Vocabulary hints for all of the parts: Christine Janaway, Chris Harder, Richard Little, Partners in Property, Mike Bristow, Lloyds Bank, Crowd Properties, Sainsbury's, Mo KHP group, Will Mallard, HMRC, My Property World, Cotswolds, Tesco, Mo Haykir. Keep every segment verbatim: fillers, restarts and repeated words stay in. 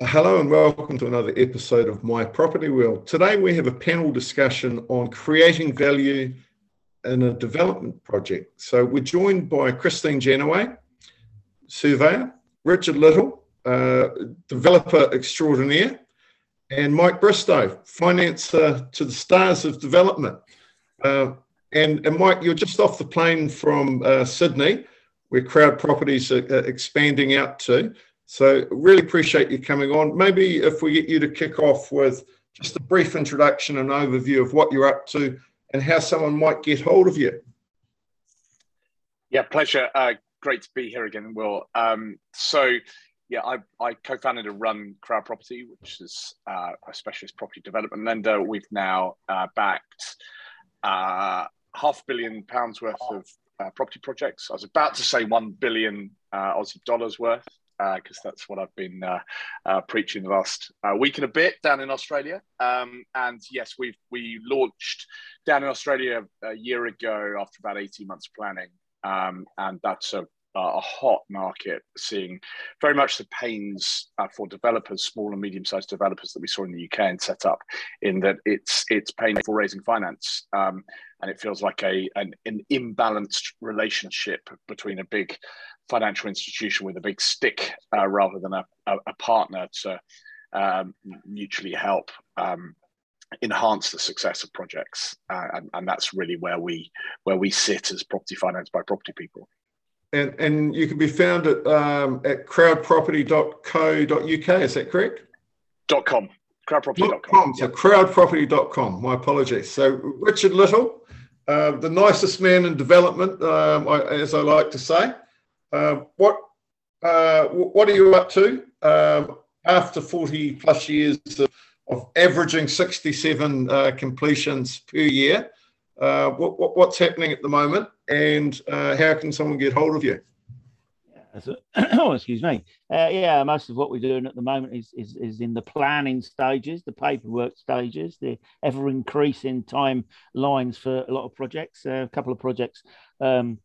Hello and welcome to another episode of My Property World. Today we have a panel discussion on creating value in a development project. So we're joined by Christine Janaway, surveyor, Richard Little, uh, developer extraordinaire, and Mike Bristow, financer to the stars of development. Uh, and, and Mike, you're just off the plane from uh, Sydney, where Crowd Properties are, are expanding out to. So really appreciate you coming on. Maybe if we get you to kick off with just a brief introduction and overview of what you're up to and how someone might get hold of you. Yeah, pleasure. Uh, great to be here again, Will. Um, so yeah, I, I co-founded and run Crowd Property, which is uh, a specialist property development lender. We've now uh, backed uh, half a billion pounds worth of uh, property projects. I was about to say one billion uh, Aussie dollars worth, because uh, that's what I've been uh, uh, preaching the last uh, week and a bit down in Australia. Um, and yes, we've we launched down in Australia a year ago after about eighteen months planning. Um, and that's a, a hot market, seeing very much the pains uh, for developers, small and medium-sized developers that we saw in the U K and set up, in that it's it's painful raising finance. Um, and it feels like a an, an imbalanced relationship between a big financial institution with a big stick uh, rather than a, a, a partner to um, mutually help um, enhance the success of projects. Uh, and, and that's really where we where we sit as property finance by property people. And, and you can be found at, um, at crowd property dot co dot U K, is that correct? .com, crowd property dot com. So crowd property dot com, my apologies. So Richard Little, uh, the nicest man in development, um, I, as I like to say. Uh, what uh, what are you up to uh, after forty plus years of, of averaging sixty-seven uh, completions per year? Uh, what, what, what's happening at the moment, and uh, how can someone get hold of you? So, oh, excuse me. Uh, yeah, most of what we're doing at the moment is, is is in the planning stages, the paperwork stages, the ever increasing time lines for a lot of projects. Uh, a couple of projects. Um,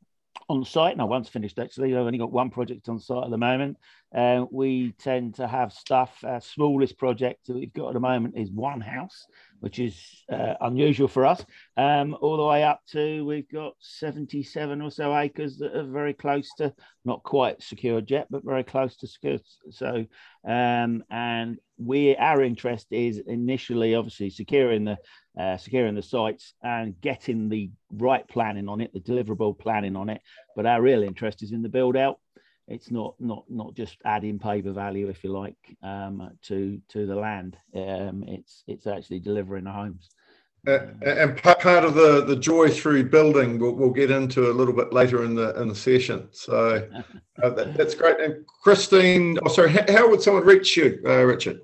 on site, and I once finished actually, I've only got one project on site at the moment. Uh, we tend to have stuff, our smallest project that we've got at the moment is one house, which is uh, unusual for us, um, all the way up to, we've got seventy-seven or so acres that are very close to, not quite secured yet, but very close to secured. So, um, and we, our interest is initially obviously securing the Uh, securing the sites and getting the right planning on it, the deliverable planning on it. But our real interest is in the build out. It's not not not just adding paper value, if you like, um, to to the land. Um, it's it's actually delivering the homes. Uh, and part of the the joy through building, we'll, we'll get into a little bit later in the in the session. So uh, that, that's great. And Christine, oh sorry, how would someone reach you, uh, Richard?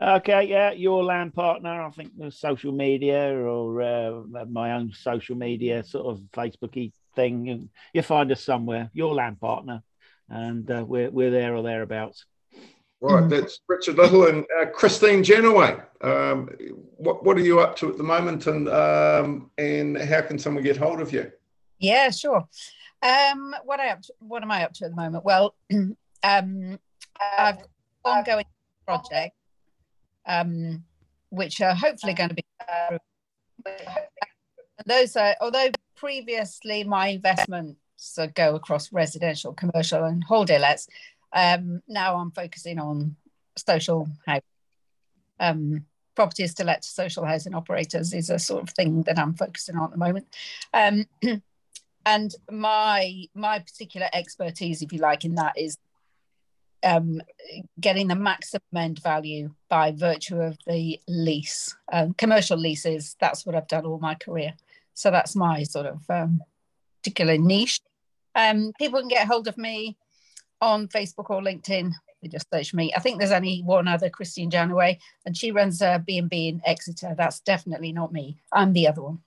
Okay, yeah, your land partner, I think the social media or uh, my own social media sort of Facebooky thing. You, you find us somewhere, your land partner, and uh, we're, we're there or thereabouts. Right, that's Richard Little and uh, Christine Janaway. Um, what, what are you up to at the moment, and, um, and how can someone get hold of you? Yeah, sure. Um, what, I up to, what am I up to at the moment? Well, um, I've got an ongoing project. Um, which are hopefully going to be uh, those are, although previously my investments go across residential, commercial and holiday lets, um, now I'm focusing on social housing. Um, properties to let to social housing operators is a sort of thing that I'm focusing on at the moment. Um, and my, my particular expertise, if you like, in that is um, getting the maximum end value by virtue of the lease. Um, commercial leases, that's what I've done all my career. So that's my sort of um, particular niche. Um, people can get hold of me on Facebook or LinkedIn. They just search me. I think there's only one other, Christine Janaway, and she runs a B and B in Exeter. That's definitely not me. I'm the other one.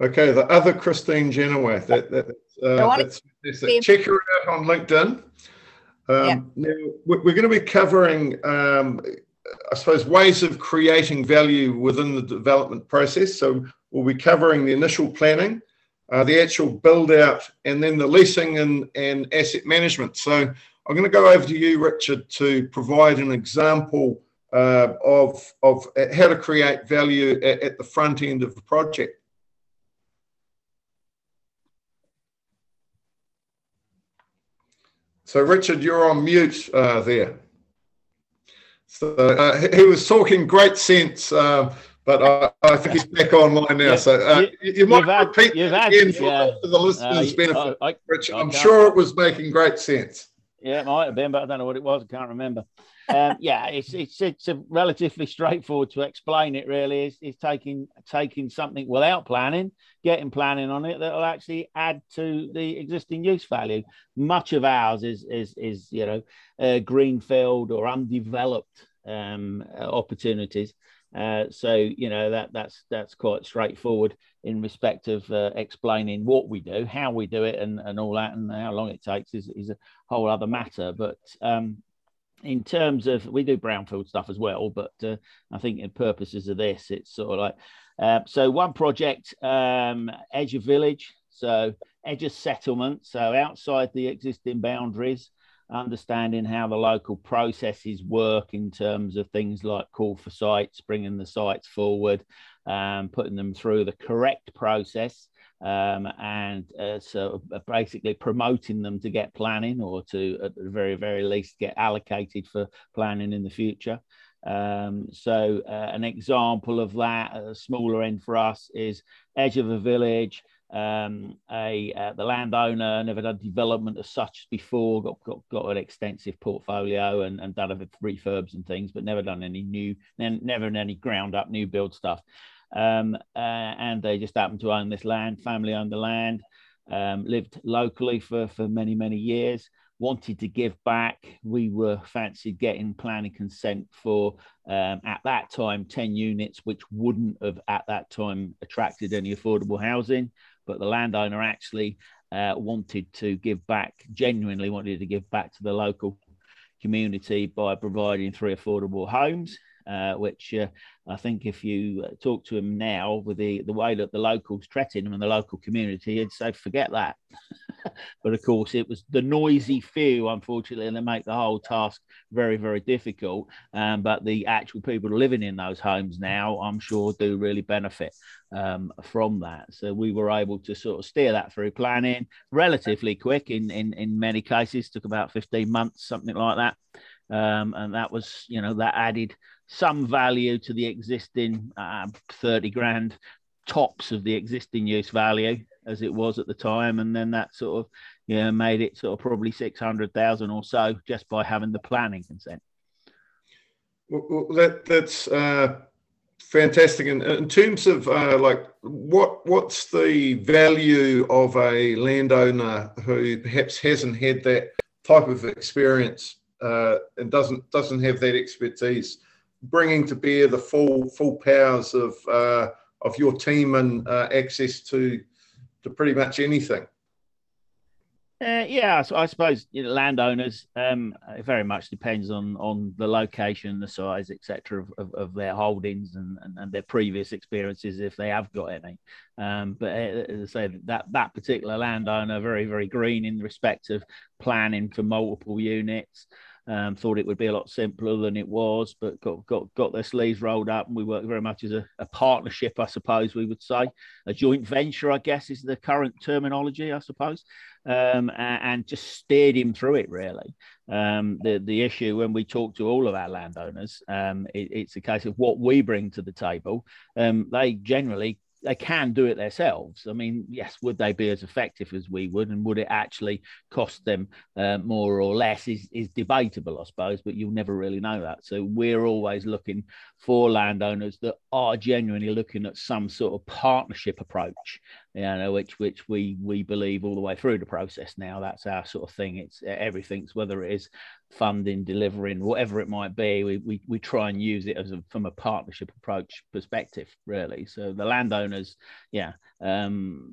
Okay, the other Christine Janaway. That, that, uh, that's fantastic. Check her out on LinkedIn. Um, yeah. Now, we're going to be covering, um, I suppose, ways of creating value within the development process. So we'll be covering the initial planning, uh, the actual build-out, and then the leasing and, and asset management. So I'm going to go over to you, Richard, to provide an example uh, of, of how to create value at, at the front end of the project. So, Richard, you're on mute uh, there. So, uh, he was talking great sense, uh, but I, I think he's back online now. So uh, you, you might had, repeat it again had, for yeah. the listeners' uh, benefit, I, I, Richard. I I'm sure it was making great sense. Yeah, it might have been, but I don't know what it was. I can't remember. Um, yeah, it's it's it's a relatively straightforward to explain it, really. It's, it's taking taking something without planning, getting planning on it that will actually add to the existing use value. Much of ours is, is, is you know, uh, greenfield or undeveloped um, opportunities. Uh, so, you know, that that's that's quite straightforward in respect of uh, explaining what we do, how we do it, and, and all that, and how long it takes is, is a whole other matter. But um, in terms of, we do brownfield stuff as well, but uh, I think in purposes of this, it's sort of like, uh, so one project, um, edge of village, so edge of settlement, so outside the existing boundaries, understanding how the local processes work in terms of things like call for sites, bringing the sites forward, um, putting them through the correct process, um, and uh, so basically promoting them to get planning or to, at the very, very least, get allocated for planning in the future. Um, so uh, an example of that, a smaller end for us, is edge of a village. Um, a uh, the landowner never done development as such before, got got, got an extensive portfolio and, and done refurbs and things, but never done any new, never in any ground up new build stuff. Um, uh, and they just happened to own this land, family owned the land, um, lived locally for, for many, many years, wanted to give back. We were fancied getting planning consent for, um, at that time, ten units, which wouldn't have at that time attracted any affordable housing. But the landowner actually uh, wanted to give back, genuinely wanted to give back to the local community by providing three affordable homes, uh, which uh, I think if you talk to him now, with the, the way that the locals treated him and the local community, he'd say, forget that. But of course, it was the noisy few, unfortunately, and they make the whole task very, very difficult. Um, but the actual people living in those homes now, I'm sure, do really benefit um, from that. So we were able to sort of steer that through planning relatively quick. In in, in many cases, took about fifteen months, something like that. Um, and that was, you know, that added some value to the existing uh, thirty grand tops of the existing use value as it was at the time, and then that sort of, you know, made it sort of probably six hundred thousand or so just by having the planning consent. Well, that that's uh, fantastic. And in terms of uh, like what what's the value of a landowner who perhaps hasn't had that type of experience uh, and doesn't doesn't have that expertise, bringing to bear the full full powers of uh, of your team and uh, access to to pretty much anything? Uh, yeah, so I suppose, you know, landowners, um, it very much depends on on the location, the size, et cetera, of, of, of their holdings and, and, and their previous experiences, if they have got any. Um, but as I say, that, that particular landowner, very, very green in respect of planning for multiple units, Um, thought it would be a lot simpler than it was, but got got got their sleeves rolled up, and we work very much as a, a partnership, I suppose we would say, a joint venture, I guess, is the current terminology, I suppose, um, and, and just steered him through it really. Um, the the issue when we talk to all of our landowners, um, it, it's a case of what we bring to the table. Um, they generally. They can do it themselves. I mean, yes, would they be as effective as we would, and would it actually cost them uh, more or less is, is debatable, I suppose, but you'll never really know that. So we're always looking for landowners that are genuinely looking at some sort of partnership approach, you know, which which we we believe all the way through the process now. That's our sort of thing. It's everything's, whether it is funding, delivering, whatever it might be, we we, we try and use it as a, from a partnership approach perspective, really. So the landowners, yeah, um,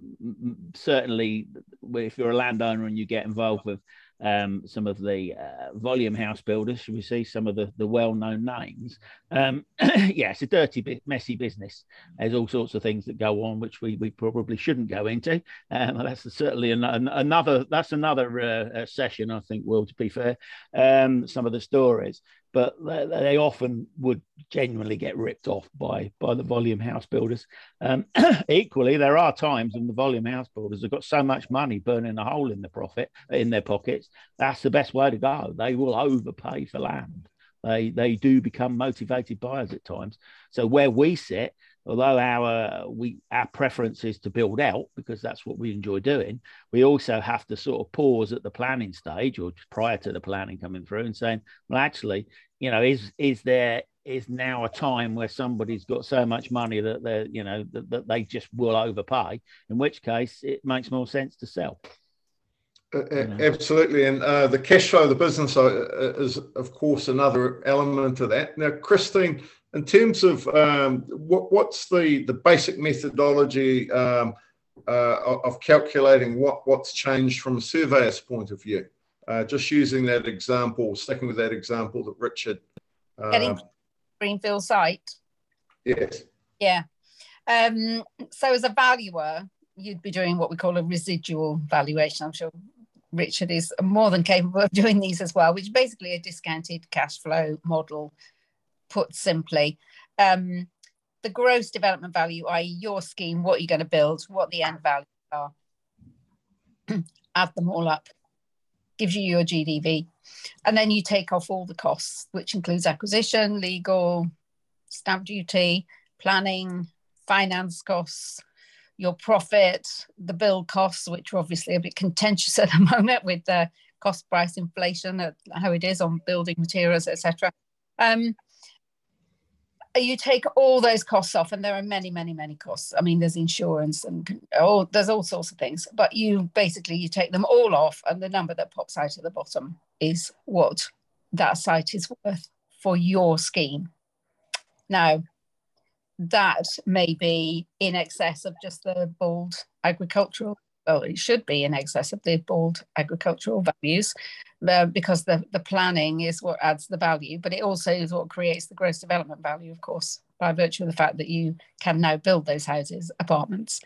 certainly if you're a landowner and you get involved with um, some of the uh, volume house builders, should we see some of the, the well-known names, um, yeah, it's a dirty bit messy business. There's all sorts of things that go on, which we, we probably shouldn't go into. Um, that's certainly an, an, another, that's another uh, session, I think, Will, to be fair, um, some of the stories, but they, they often would genuinely get ripped off by, by the volume house builders. Um, equally, there are times when the volume house builders have got so much money burning a hole in the profit in their pockets. That's the best way to go. They will overpay for land. They, they do become motivated buyers at times. So where we sit, although our we our preference is to build out because that's what we enjoy doing, we also have to sort of pause at the planning stage or prior to the planning coming through and saying, well, actually, you know, is is there is now a time where somebody's got so much money that they're, you know, that, that they just will overpay, in which case it makes more sense to sell. Uh, you know? Absolutely. And uh, the cash flow of the business is, of course, another element of that. Now, Christine, in terms of um, what, what's the, the basic methodology um, uh, of calculating what, what's changed from a surveyor's point of view? Uh, just using that example, sticking with that example that Richard... Um, Getting Greenfield site? Yes. Yeah. Um, so as a valuer, you'd be doing what we call a residual valuation. I'm sure Richard is more than capable of doing these as well, which is basically a discounted cash flow model. Put simply, um, the gross development value, that is your scheme, what you're going to build, what the end values are, add them all up, gives you your G D V. And then you take off all the costs, which includes acquisition, legal, stamp duty, planning, finance costs, your profit, the build costs, which are obviously a bit contentious at the moment with the uh, cost price inflation, uh, how it is on building materials, et cetera. Um, You take all those costs off, and there are many, many, many costs. I mean, there's insurance and all, there's all sorts of things, but you basically, you take them all off, and the number that pops out at the bottom is what that site is worth for your scheme. Now, that may be in excess of just the bald agricultural, well, it should be in excess of the bald agricultural values, uh, because the, the planning is what adds the value, but it also is what creates the gross development value, of course, by virtue of the fact that you can now build those houses, apartments,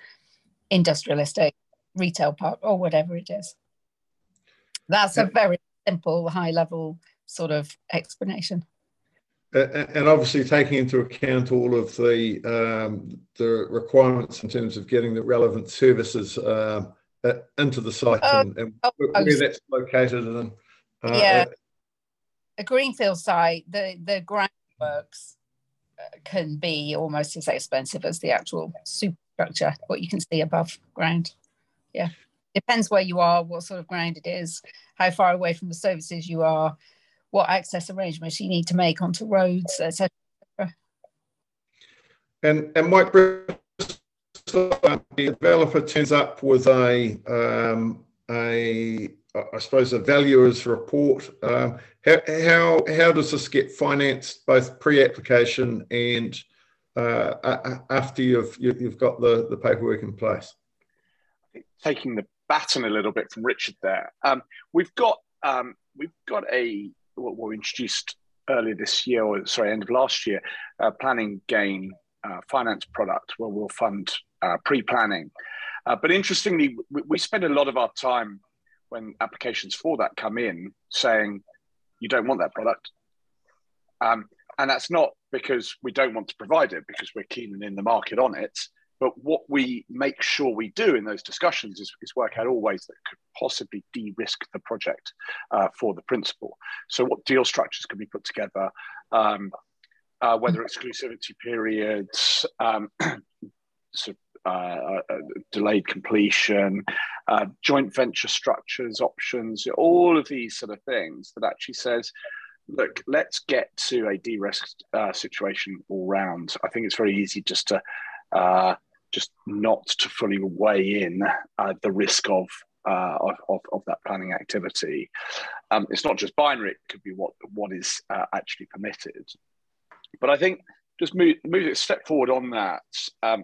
industrial estate, retail park, or whatever it is. That's a very simple, high-level sort of explanation. Uh, and obviously taking into account all of the um, the requirements in terms of getting the relevant services uh, uh, into the site oh, and, and oh, where oh, that's located. And, uh, yeah, uh, a greenfield site, the, the groundworks can be almost as expensive as the actual superstructure, what you can see above ground. Yeah, depends where you are, what sort of ground it is, how far away from the services you are, what access arrangements you need to make onto roads, et cetera. And, and Mike Bristow, the developer turns up with a, um, a I suppose, a valuer's report. Um, how, how, how does this get financed, both pre-application and uh, after you've, you've got the, the paperwork in place? Taking the baton a little bit from Richard there. Um, we've got, um, we've got a... what we introduced earlier this year, or sorry, end of last year, uh, planning gain uh, finance product where we'll fund uh, pre-planning. Uh, but interestingly, we, we spend a lot of our time when applications for that come in saying, you don't want that product. Um, and that's not because we don't want to provide it, because we're keen and in the market on it. But what we make sure we do in those discussions is, is work out all ways that could possibly de-risk the project uh, for the principal. So what deal structures can be put together, um, uh, whether exclusivity periods, um, sort of, uh, uh, delayed completion, uh, joint venture structures, options, all of these sort of things that actually says, look, let's get to a de-risked uh, situation all round. I think it's very easy just to uh, just not to fully weigh in uh, the risk of, uh, of, of of that planning activity. Um, it's not just binary; it could be what what is uh, actually permitted. But I think just move move a step forward on that. Um,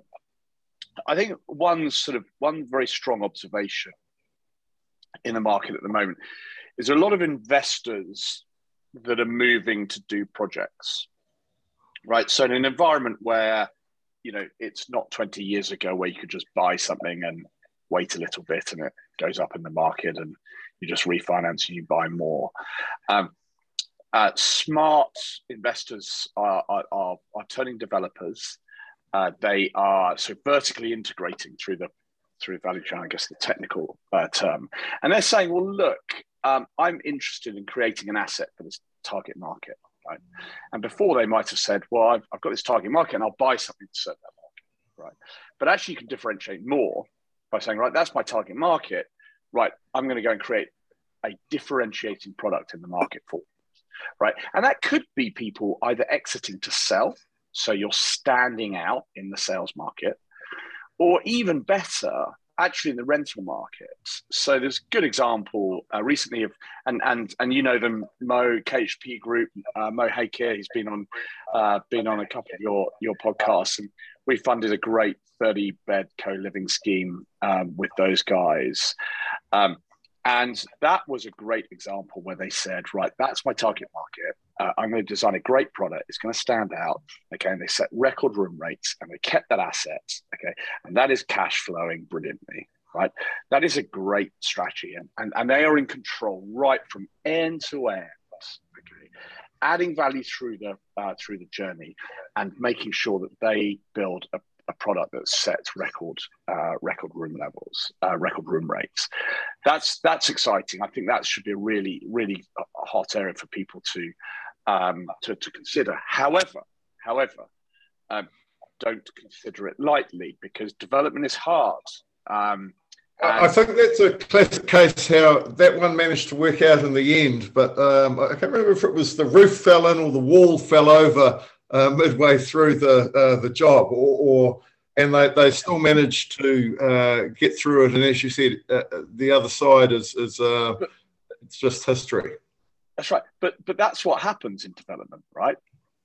I think one sort of one very strong observation in the market at the moment is there are a lot of investors that are moving to do projects, right? So in an environment where, you know, it's not twenty years ago where you could just buy something and wait a little bit and it goes up in the market and you just refinance and you buy more. Um, uh, smart investors are, are, are, are turning developers. Uh, they are so vertically integrating through the through value chain, I guess the technical uh, term. And they're saying, well, look, um, I'm interested in creating an asset for this target market. Right? And before they might have said, well, I've, I've got this target market and I'll buy something to serve that market. Right? But actually you can differentiate more by saying, right, that's my target market. Right, I'm going to go and create a differentiating product in the market for it. Right? And that could be people either exiting to sell, so you're standing out in the sales market, or even better, actually in the rental market. So there's a good example uh, recently of, and and and you know them, Mo K H P group, uh, Mo Haykir, he's been on uh, been on a couple of your your podcasts, and we funded a great thirty bed co-living scheme um, with those guys. Um, and that was a great example where they said, right, that's my target market. Uh, I'm going to design a great product. It's going to stand out. Okay. And they set record room rates and they kept that asset. Okay. And that is cash flowing brilliantly, right? That is a great strategy. And, and, and they are in control right from end to end. Okay. Adding value through the, uh, through the journey and making sure that they build a, a product that sets record, uh, record room levels, uh, record room rates. That's, that's exciting. I think that should be a really, really hot area for people to, Um, to, to consider. However, however, um, don't consider it lightly because development is hard. Um, I think that's a classic case how that one managed to work out in the end, but um, I can't remember if it was the roof fell in or the wall fell over uh, midway through the uh, the job, or, or and they, they still managed to uh, get through it. And as you said, uh, the other side is, is uh, it's just history. That's right. But but that's what happens in development, right?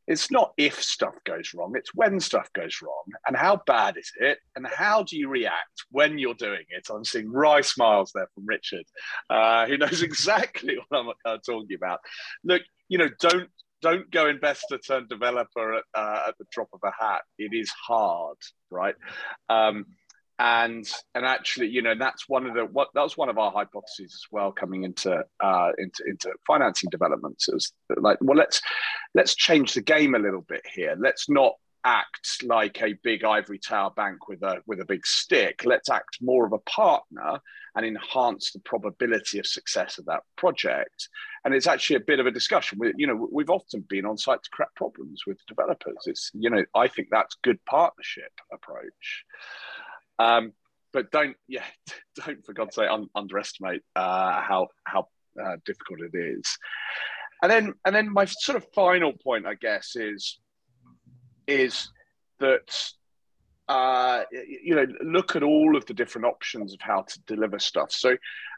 It's not if stuff goes wrong, it's when stuff goes wrong and how bad is it and how do you react when you're doing it? I'm seeing wry smiles there from Richard, uh, who knows exactly what I'm uh, talking about. Look, you know, don't don't go investor turn developer at, uh, at the drop of a hat. It is hard, right? Um, And and actually, you know, that's one of the what that was one of our hypotheses as well coming into uh, into into financing developments. It was like, well, let's let's change the game a little bit here. Let's not act like a big ivory tower bank with a with a big stick. Let's act more of a partner and enhance the probability of success of that project. And it's actually a bit of a discussion. We, you know, we've often been on site to crack problems with developers. It's you know, I think that's good partnership approach. Um, but don't, yeah, don't for God's sake un underestimate uh, how how uh, difficult it is. And then, and then my sort of final point, I guess, is is that uh, you know look at all of the different options of how to deliver stuff. So,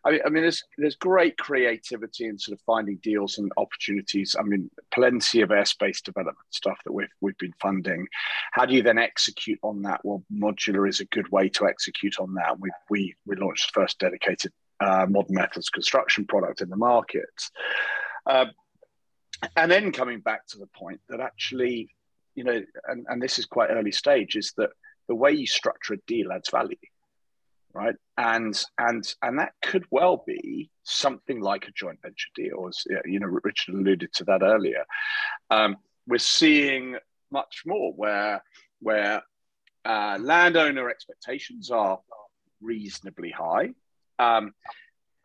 I mean, I mean, there's there's great creativity in sort of finding deals and opportunities. I mean, plenty of airspace development stuff that we've we've been funding. How do you then execute on that? Well, modular is a good way to execute on that. We we we launched the first dedicated uh, modern methods construction product in the market, uh, and then coming back to the point that actually, you know, and and this is quite early stage, is that the way you structure a deal adds value. right? And and and that could well be something like a joint venture deal. As you know, Richard alluded to that earlier. Um, we're seeing much more where where uh, landowner expectations are reasonably high, um,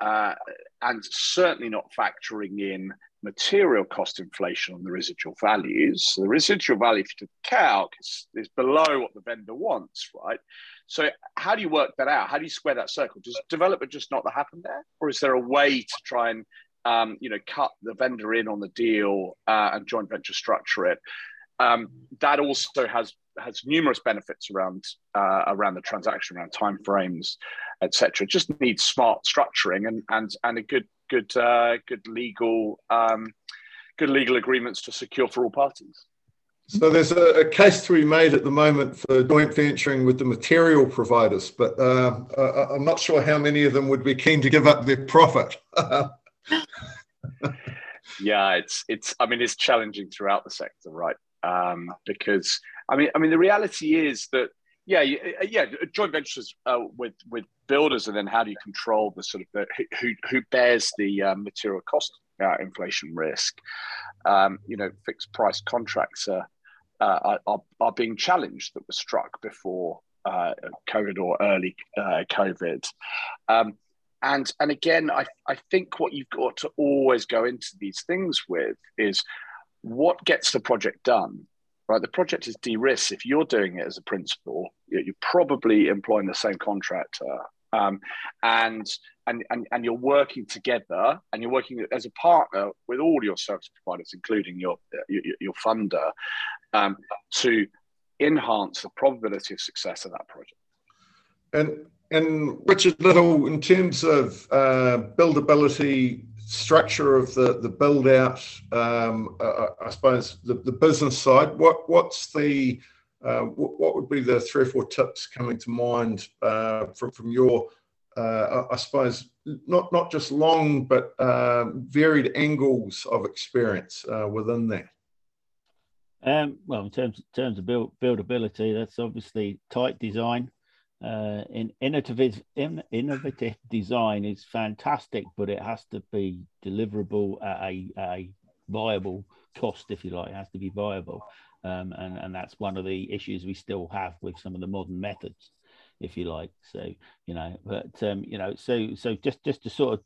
uh, and certainly not factoring in material cost inflation on the residual values. So the residual value, if you took the calc, is, is below what the vendor wants, right? So how do you work that out? How do you square that circle? Does development just not happen there? Or is there a way to try and um, you know, cut the vendor in on the deal uh, and joint venture structure it? Um, that also has has numerous benefits around uh, around the transaction, around timeframes, et cetera. It just needs smart structuring and and and a good good uh, good legal um, good legal agreements to secure for all parties. So there's a, a case to be made at the moment for joint venturing with the material providers, but uh, I, I'm not sure how many of them would be keen to give up their profit. Yeah, it's it's. I mean, it's challenging throughout the sector, right? Um, because I mean, I mean, the reality is that yeah, yeah, joint ventures uh, with with builders, and then how do you control the sort of the, who who bears the uh, material cost uh, inflation risk? Um, you know, fixed price contracts are uh, are, are being challenged that were struck before uh, COVID or early uh, COVID. Um, and and again, I I think what you've got to always go into these things with is, what gets the project done, right? The project is de-risked. If you're doing it as a principal, you're probably employing the same contractor, um, and, and and and you're working together, and you're working as a partner with all your service providers, including your your, your funder, um, to enhance the probability of success of that project. And and Richard Little, in terms of uh, buildability, structure of the the build out, um, uh, I suppose the, the business side, what what's the uh, what, what would be the three or four tips coming to mind uh, from from your uh, I suppose not not just long but uh, varied angles of experience uh, within that? Um, well, in terms in terms of build, buildability, that's obviously tight design. Uh, in innovative in, innovative design is fantastic, but it has to be deliverable at a, a viable cost, if you like. It has to be viable, um, and and that's one of the issues we still have with some of the modern methods, if you like. So you know, but um, you know, so so just just to sort of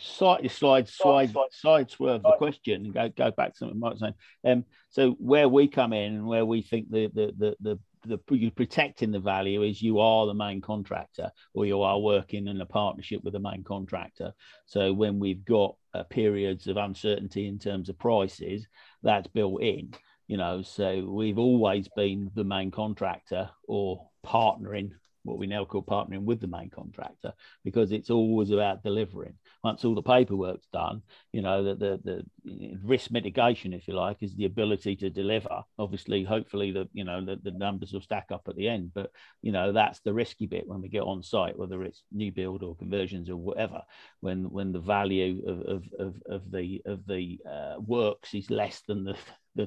slightly slide slide slide, slide swerve slide. The question and go go back to something Mike was saying. Um, so where we come in and where we think the the the, the The, you're protecting the value is you are the main contractor, or you are working in a partnership with the main contractor. So when we've got uh, periods of uncertainty in terms of prices, that's built in, you know. So we've always been the main contractor, or partnering, what we now call partnering with the main contractor, because it's always about delivering. Once all the paperwork's done, you know, the, the, the risk mitigation, if you like, is the ability to deliver. Obviously, hopefully, the you know, the, the numbers will stack up at the end, but, you know, that's the risky bit when we get on site, whether it's new build or conversions or whatever, when when the value of, of, of, of the, of the uh, works is less than the, the,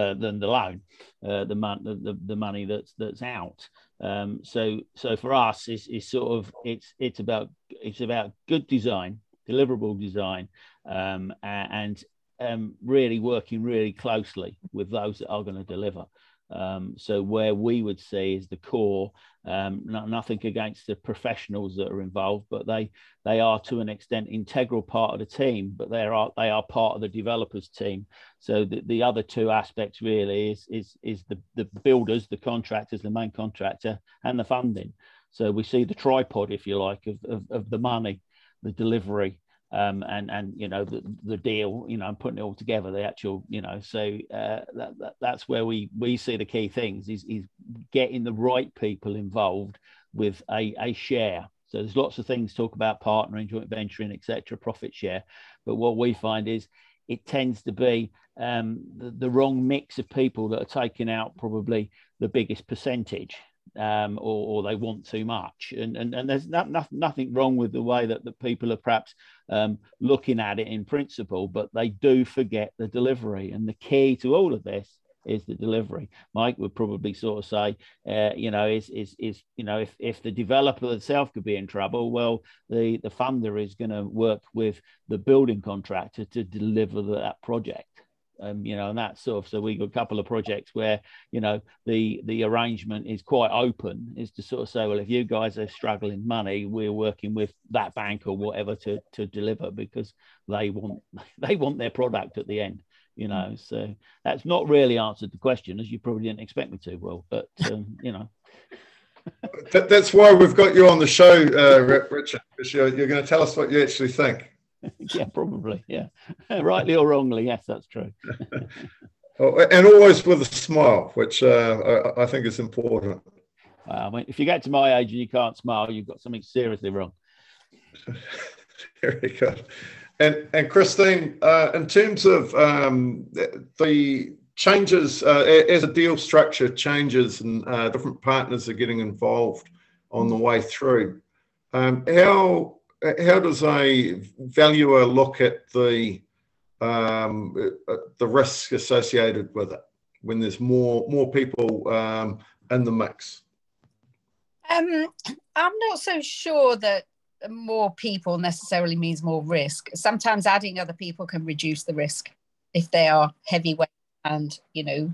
uh, than the loan, uh, the, mon the, the money that's, that's out. Um, so, so for us, it's, it's sort of it's it's about it's about good design, deliverable design, um, and um, really working really closely with those that are going to deliver. Um, so where we would see is the core, um, not, nothing against the professionals that are involved, but they they are to an extent integral part of the team, but they are they are part of the developers team. So the, the other two aspects really is is is the the builders, the contractors, the main contractor, and the funding. So we see the tripod, if you like, of of, of the money, the delivery, um and and you know the, the deal, you know, and putting it all together, the actual, you know. So uh that, that, that's where we we see the key things is is getting the right people involved with a a share. So there's lots of things to talk about, partnering, joint venturing, etc., profit share, but what we find is it tends to be um the, the wrong mix of people that are taking out probably the biggest percentage, um or, or they want too much, and and, and there's not, not, nothing wrong with the way that the people are perhaps um looking at it in principle, but they do forget the delivery. And the key to all of this is the delivery. Mike would probably sort of say, uh, you know, is is is you know, if if the developer itself could be in trouble, well, the the funder is going to work with the building contractor to deliver that project. Um, you know, and that sort of, so we got a couple of projects where, you know, the the arrangement is quite open, is to sort of say, well, if you guys are struggling money, we're working with that bank or whatever to to deliver, because they want they want their product at the end, you know. So that's not really answered the question, as you probably didn't expect me to, Will, but um, you know. that, that's why we've got you on the show, uh, Richard, because you're, you're going to tell us what you actually think. Yeah, probably. Yeah, rightly or wrongly, yes, that's true. And always with a smile, which uh, I, I think is important. Uh, I mean, if you get to my age and you can't smile, you've got something seriously wrong. Very good. And and Christine, uh, in terms of um, the changes uh, as a deal structure changes and uh, different partners are getting involved on the way through, um, how? How does a valuer look at the um, the risk associated with it when there's more more people um, in the mix? Um, I'm not so sure that more people necessarily means more risk. Sometimes adding other people can reduce the risk if they are heavyweight and, you know,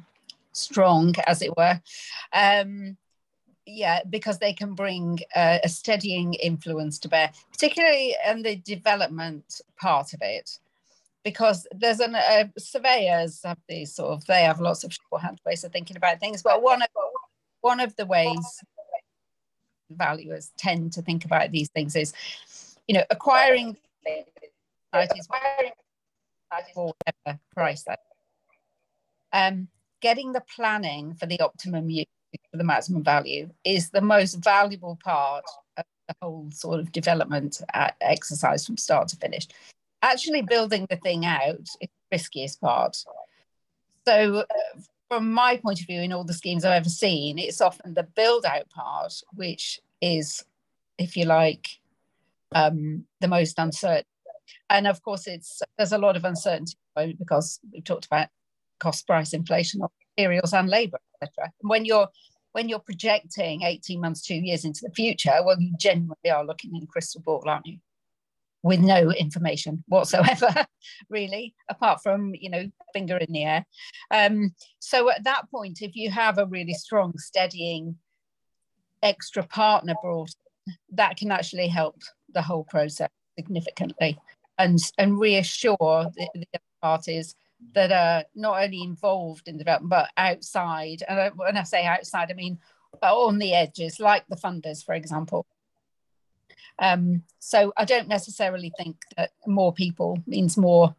strong, as it were. Um, Yeah, because they can bring uh, a steadying influence to bear, particularly in the development part of it, because there's an uh, surveyors have these sort of, they have lots of shorthand ways of thinking about things. But one of one of the ways valuers tend to think about these things is, you know, acquiring for whatever price that, um, getting the planning for the optimum use, for the maximum value, is the most valuable part of the whole sort of development exercise from start to finish. Actually building the thing out is the riskiest part. So uh, from my point of view, in all the schemes I've ever seen, it's often the build out part, which is, if you like, um, the most uncertain. And of course, it's there's a lot of uncertainty because we've talked about cost price inflation, materials and labour, et cetera. When you're when you're projecting eighteen months, two years into the future, well, you genuinely are looking in a crystal ball, aren't you? With no information whatsoever, really, apart from, you know, finger in the air. Um, so at that point, if you have a really strong, steadying extra partner brought in, that can actually help the whole process significantly and and reassure the, the other parties that are not only involved in development, but outside. And when I say outside, I mean on the edges, like the funders, for example. Um, so I don't necessarily think that more people means more,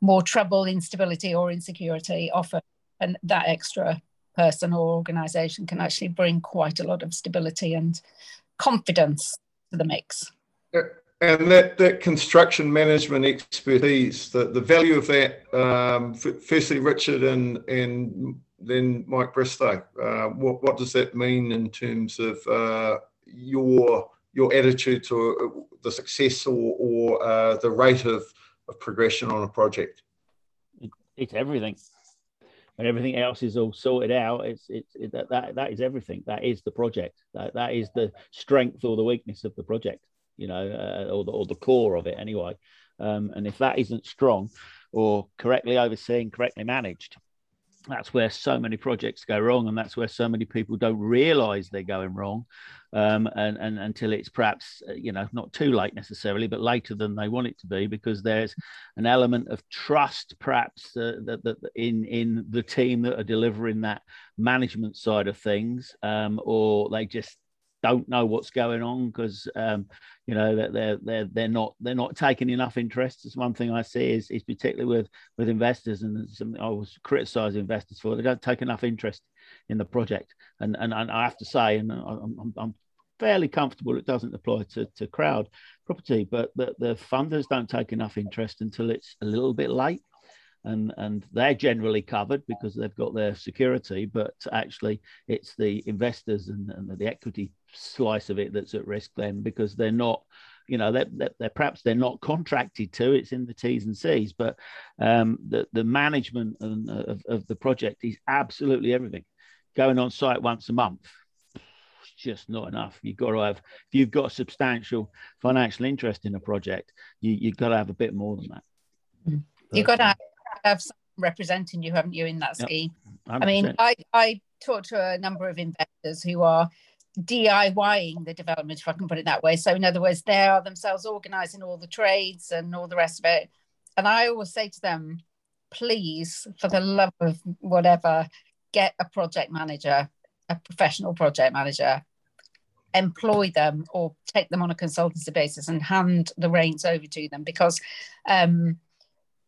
more trouble, instability or insecurity often. And that extra person or organisation can actually bring quite a lot of stability and confidence to the mix. Yeah. And that, that construction management expertise, the, the value of that, um, firstly, Richard and, and then Mike Bristow, uh, what, what does that mean in terms of uh, your your attitude to the success or, or uh, the rate of, of progression on a project? It's everything. When everything else is all sorted out, it's it's it, that, that that is everything. That is the project. That that is the strength or the weakness of the project, you know, uh, or, the, or the core of it anyway. Um, and if that isn't strong or correctly overseen, correctly managed, that's where so many projects go wrong. And that's where so many people don't realise they're going wrong um, and, and until it's perhaps, you know, not too late necessarily, but later than they want it to be, because there's an element of trust perhaps uh, that, that in, in the team that are delivering that management side of things, um, or they just don't know what's going on because um, you know that they're they're they're not they're not taking enough interest. It's one thing I see is is particularly with with investors, and something I was criticising investors for. They don't take enough interest in the project, and and, and I have to say, and I'm, I'm fairly comfortable it doesn't apply to to Crowd Property, but the, the funders don't take enough interest until it's a little bit late. And, and they're generally covered because they've got their security, but actually it's the investors and, and the equity slice of it that's at risk then, because they're not you know, that they're, they're, perhaps they're not contracted to. It's in the T's and C's, but um, the, the management and, uh, of, of the project is absolutely everything. Going on site once a month, it's just not enough. You've got to have, if you've got a substantial financial interest in a project, you, you've got to have a bit more than that. Mm. You've got to have some representing you, haven't you, in that scheme? Yep, I mean, I, I talk to a number of investors who are DIYing the development, if I can put it that way. So in other words, they are themselves organising all the trades and all the rest of it. And I always say to them, please, for the love of whatever, get a project manager, a professional project manager, employ them or take them on a consultancy basis and hand the reins over to them, because um,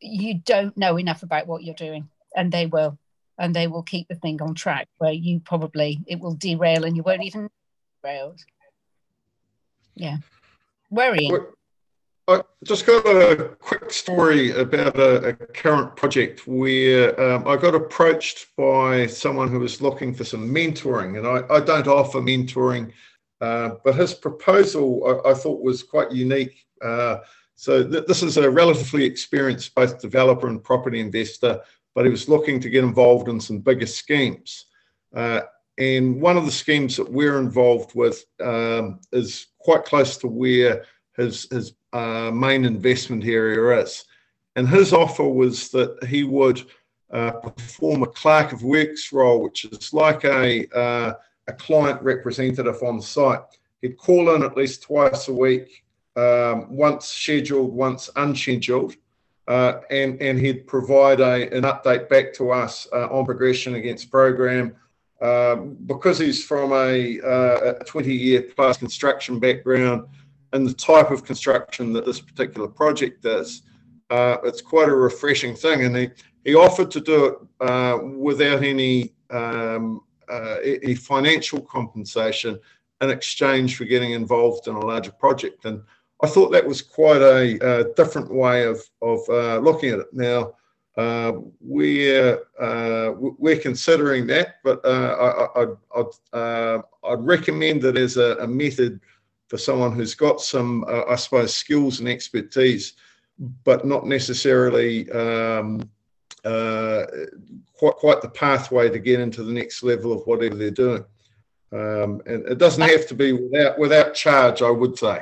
you don't know enough about what you're doing, and they will. And they will keep the thing on track where you probably, it will derail and you won't even derail. Yeah. Worrying. I just got a quick story about a, a current project where um, I got approached by someone who was looking for some mentoring. And I, I don't offer mentoring, uh, but his proposal I, I thought was quite unique. Uh, so th this is a relatively experienced both developer and property investor, but he was looking to get involved in some bigger schemes. Uh, and one of the schemes that we're involved with um, is quite close to where his, his uh, main investment area is. And his offer was that he would uh, perform a clerk of works role, which is like a, uh, a client representative on site. He'd call in at least twice a week, um, once scheduled, once unscheduled. Uh, and, and he'd provide a, an update back to us uh, on progression against program. Um, because he's from a twenty-year-plus uh, construction background and the type of construction that this particular project does, uh, it's quite a refreshing thing. And he, he offered to do it uh, without any, um, uh, any financial compensation in exchange for getting involved in a larger project. And I thought that was quite a uh, different way of, of uh, looking at it. Now, uh, we're, uh, we're considering that, but uh, I, I, I'd, uh, I'd recommend it as a, a method for someone who's got some, uh, I suppose, skills and expertise, but not necessarily um, uh, quite, quite the pathway to get into the next level of whatever they're doing. Um, and it doesn't have to be without, without charge, I would say.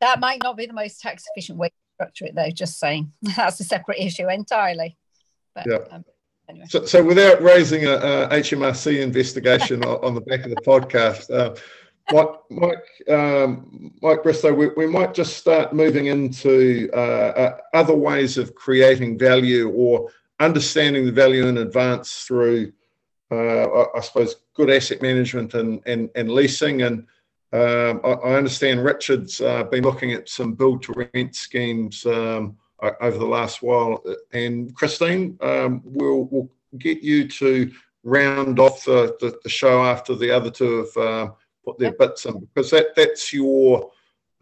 That might not be the most tax efficient way to structure it, though, just saying. That's a separate issue entirely. But, yeah. um, anyway. so, so without raising a, a H M R C investigation on the back of the podcast, uh, Mike, Mike, um, Mike Bristow, we, we might just start moving into uh, uh, other ways of creating value or understanding the value in advance through, uh, I, I suppose, good asset management and, and, and leasing. And Um, I, I understand Richard's uh, been looking at some build-to-rent schemes um, over the last while. And Christine, um, we'll, we'll get you to round off the, the, the show after the other two have uh, put their bits in, because that, that's your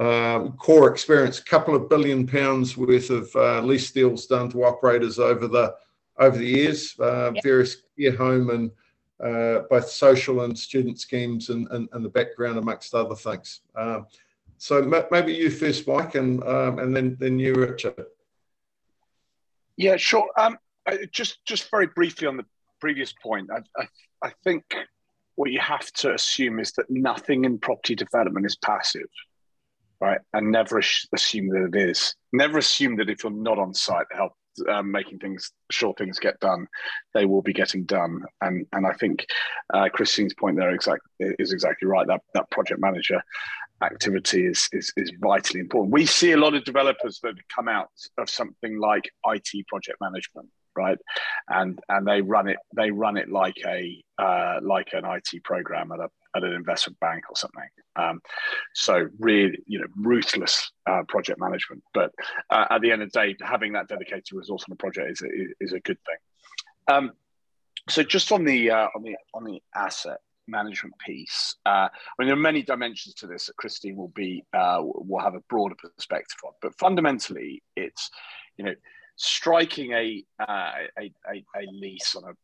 uh, core experience. A couple of billion pounds worth of uh, lease deals done to operators over the over the years, uh, yep. Various care home and Uh, both social and student schemes and, and, and the background, amongst other things. Um, so maybe you first, Mike, and um, and then then you, Richard. Yeah, sure. Um, I, just just very briefly on the previous point, I, I I think what you have to assume is that nothing in property development is passive, right? And never assume that it is. Never assume that if you're not on site, help. Um, making things sure things get done, they will be getting done, and and I think uh, Christine's point there exactly is exactly right. That that project manager activity is, is is vitally important. We see a lot of developers that come out of something like I T project management, right, and and they run it they run it like a uh, like an I T program at a at an investment bank or something. Um, so really, you know, ruthless uh, project management. But uh, at the end of the day, having that dedicated resource on a project is a, is a good thing. Um, so just on the uh, on the on the asset management piece, uh, I mean, there are many dimensions to this that Christine will be uh, will have a broader perspective on. But fundamentally, it's you know striking a uh, a, a, a lease on a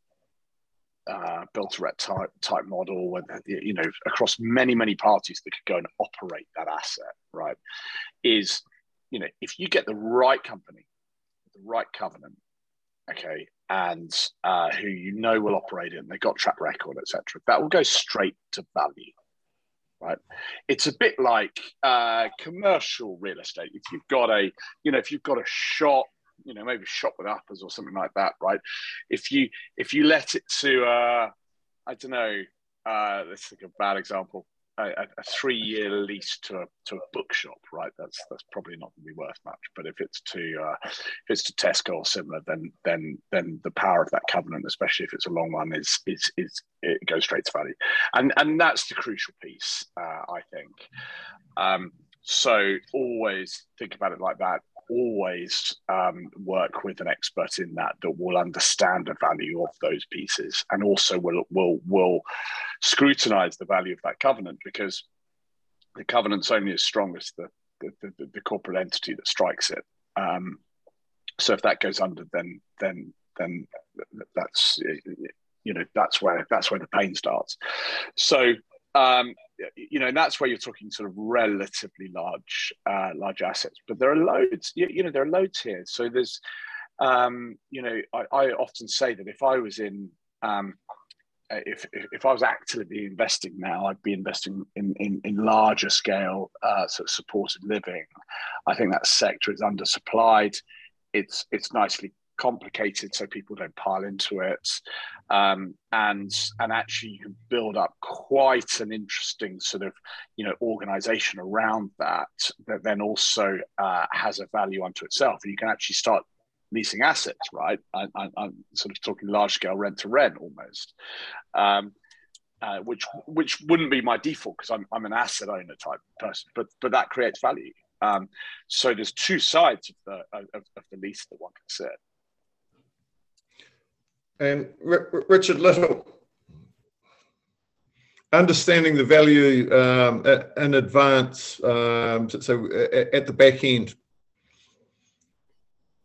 uh, build-to-rent type, type model, where, you know, across many, many parties that could go and operate that asset, right, is, you know, if you get the right company, the right covenant, okay, and uh, who you know will operate it and they've got track record, et cetera, that will go straight to value, right? It's a bit like uh, commercial real estate. If you've got a, you know, if you've got a shop, you know, maybe shop with uppers or something like that, right? If you if you let it to, uh, I don't know, uh, let's think of a bad example, a, a three-year lease to a to a bookshop, right? That's that's probably not going to be worth much. But if it's to uh, if it's to Tesco or similar, then then then the power of that covenant, especially if it's a long one, is is is it goes straight to value, and and that's the crucial piece, uh, I think. Um, so always think about it like that. Always um, work with an expert in that that will understand the value of those pieces, and also will will will scrutinize the value of that covenant, because the covenant's only as strong as the the, the, the corporate entity that strikes it. Um, so if that goes under, then then then that's, you know, that's where that's where the pain starts. So. Um, you know, and that's where you're talking sort of relatively large, uh, large assets. But there are loads, you, you know, there are loads here. So there's, um, you know, I, I often say that if I was in, um, if, if if I was actively investing now, I'd be investing in in, in larger scale uh, sort of supported living. I think that sector is undersupplied. It's it's nicely complicated, so people don't pile into it, um, and and actually you can build up quite an interesting sort of, you know, organization around that that then also uh, has a value unto itself, and you can actually start leasing assets, right? I, I, I'm sort of talking large scale rent to rent almost, um, uh, which which wouldn't be my default because I'm I'm an asset owner type person, but but that creates value. Um, so there's two sides of the of, of the lease that one can sit. Um, Richard Little, understanding the value um, in advance, um, so at the back end.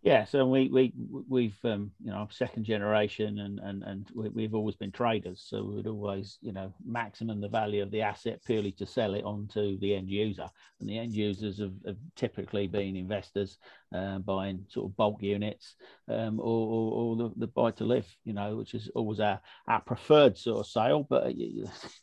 Yeah, so we we we've um, you know, I'm second generation, and and and we've always been traders, so we'd always, you know, maximum the value of the asset purely to sell it on to the end user, and the end users have, have typically been investors, uh, buying sort of bulk units, um, or, or or the, the buy to live, you know, which is always our our preferred sort of sale, but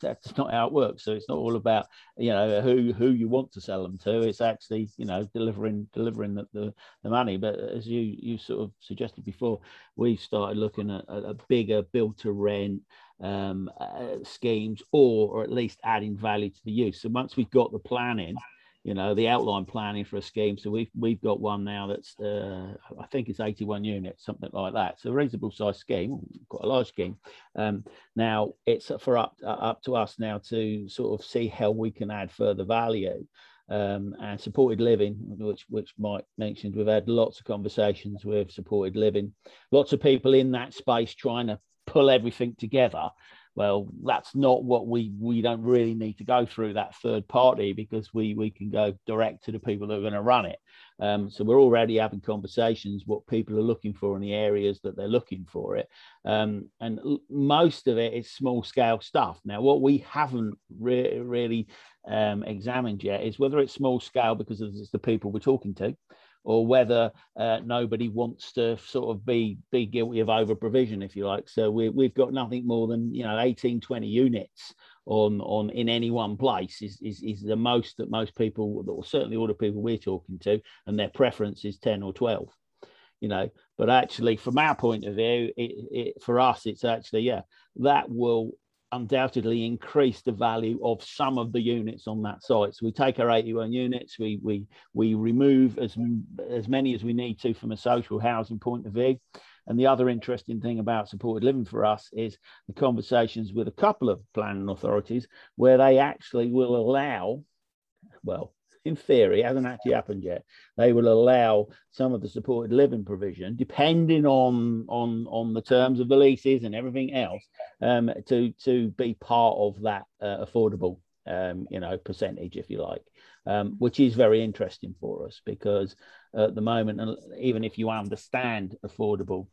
that's not how it works. So it's not all about, you know, who who you want to sell them to. It's actually, you know, delivering delivering the the, the money, but as As you you sort of suggested before, we've started looking at a bigger build to rent um, uh, schemes, or or at least adding value to the use. So once we've got the planning, you know, the outline planning for a scheme. So we've we've got one now that's uh, I think it's eighty-one units, something like that. So a reasonable size scheme, quite a large scheme. Um, now it's for up up to us now to sort of see how we can add further value. Um, and supported living, which which Mike mentioned, we've had lots of conversations with supported living, lots of people in that space trying to pull everything together. Well, that's not what we we don't really need to go through that third party, because we we can go direct to the people that are going to run it. Um, so we're already having conversations what people are looking for in the areas that they're looking for it, um, and most of it is small scale stuff. Now, what we haven't re really um, examined yet is whether it's small scale because it's the people we're talking to, or whether uh, nobody wants to sort of be be guilty of over provision, if you like. So we, we've got nothing more than, you know, eighteen, twenty units on on in any one place is, is is the most that most people, or certainly all the people we're talking to, and their preference is ten or twelve, you know. But actually, from our point of view, it, it for us, it's actually, yeah, that will undoubtedly increase the value of some of the units on that site. So we take our eighty-one units, we we we remove as as many as we need to from a social housing point of view. And the other interesting thing about supported living for us is the conversations with a couple of planning authorities where they actually will allow, well, in theory, it hasn't actually happened yet, they will allow some of the supported living provision, depending on on on the terms of the leases and everything else, um, to to be part of that uh, affordable, um, you know, percentage, if you like, um, which is very interesting for us, because at the moment, even if you understand affordable,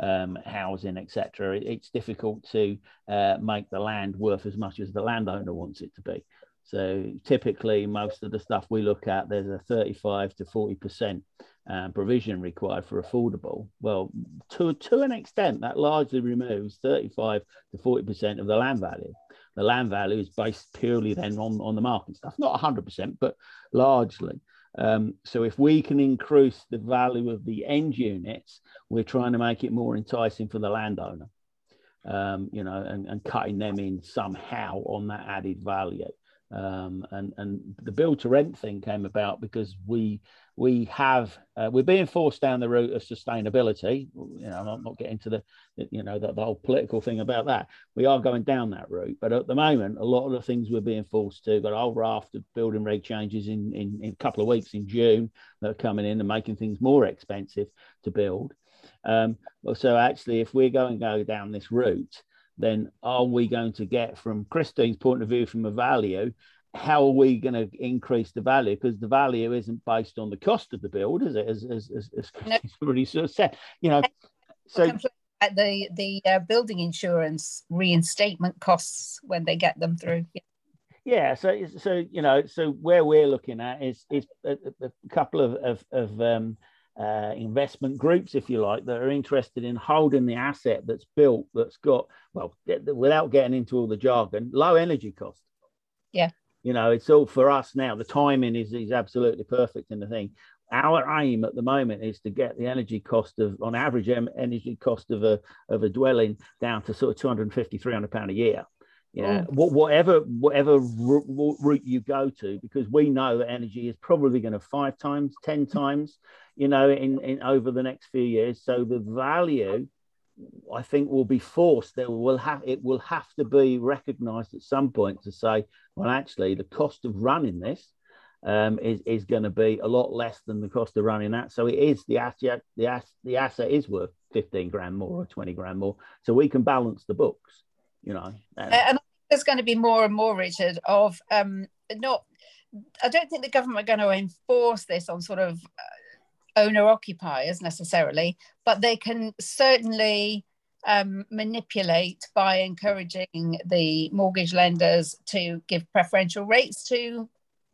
um, housing, et cetera. It's difficult to uh, make the land worth as much as the landowner wants it to be. So typically, most of the stuff we look at, there's a thirty-five to forty percent uh, provision required for affordable. Well, to, to an extent, that largely removes thirty-five to forty percent of the land value. The land value is based purely then on, on the market stuff, not one hundred percent, but largely. Um, so if we can increase the value of the end units, we're trying to make it more enticing for the landowner, um, you know, and, and cutting them in somehow on that added value. Um, and, and the build to rent thing came about because we we have uh, we're being forced down the route of sustainability. You know, I'm not, not getting to the you know the, the whole political thing about that. We are going down that route, but at the moment, a lot of the things we're being forced to. Got a whole raft of building reg changes in, in in a couple of weeks in June that are coming in and making things more expensive to build. Um, so actually, if we're going to go down this route, then are we going to get, from Christine's point of view, from a value, how are we going to increase the value? Because the value isn't based on the cost of the build, is it? As, as, as, as Christine's no. already sort of said, you know. So the the uh, building insurance reinstatement costs when they get them through. Yeah. Yeah, so so you know, so where we're looking at is is a, a couple of of, of um, Uh, investment groups, if you like, that are interested in holding the asset that's built, that's got, well, without getting into all the jargon, low energy cost. Yeah. You know, it's all for us now. The timing is, is absolutely perfect in the thing. Our aim at the moment is to get the energy cost of, on average, energy cost of a of a dwelling down to sort of two hundred fifty, three hundred pounds a year. Yeah, oh. whatever whatever route you go to, because we know that energy is probably going to five times, ten times, you know, in, in over the next few years. So the value, I think, will be forced. There will have it will have to be recognised at some point to say, well, actually, the cost of running this um, is is going to be a lot less than the cost of running that. So it is the asset the asset the asset is worth fifteen grand more or twenty grand more. So we can balance the books, you know. And, and there's going to be more and more, Richard, of um, not, I don't think the government are going to enforce this on sort of owner-occupiers necessarily, but they can certainly um, manipulate by encouraging the mortgage lenders to give preferential rates to,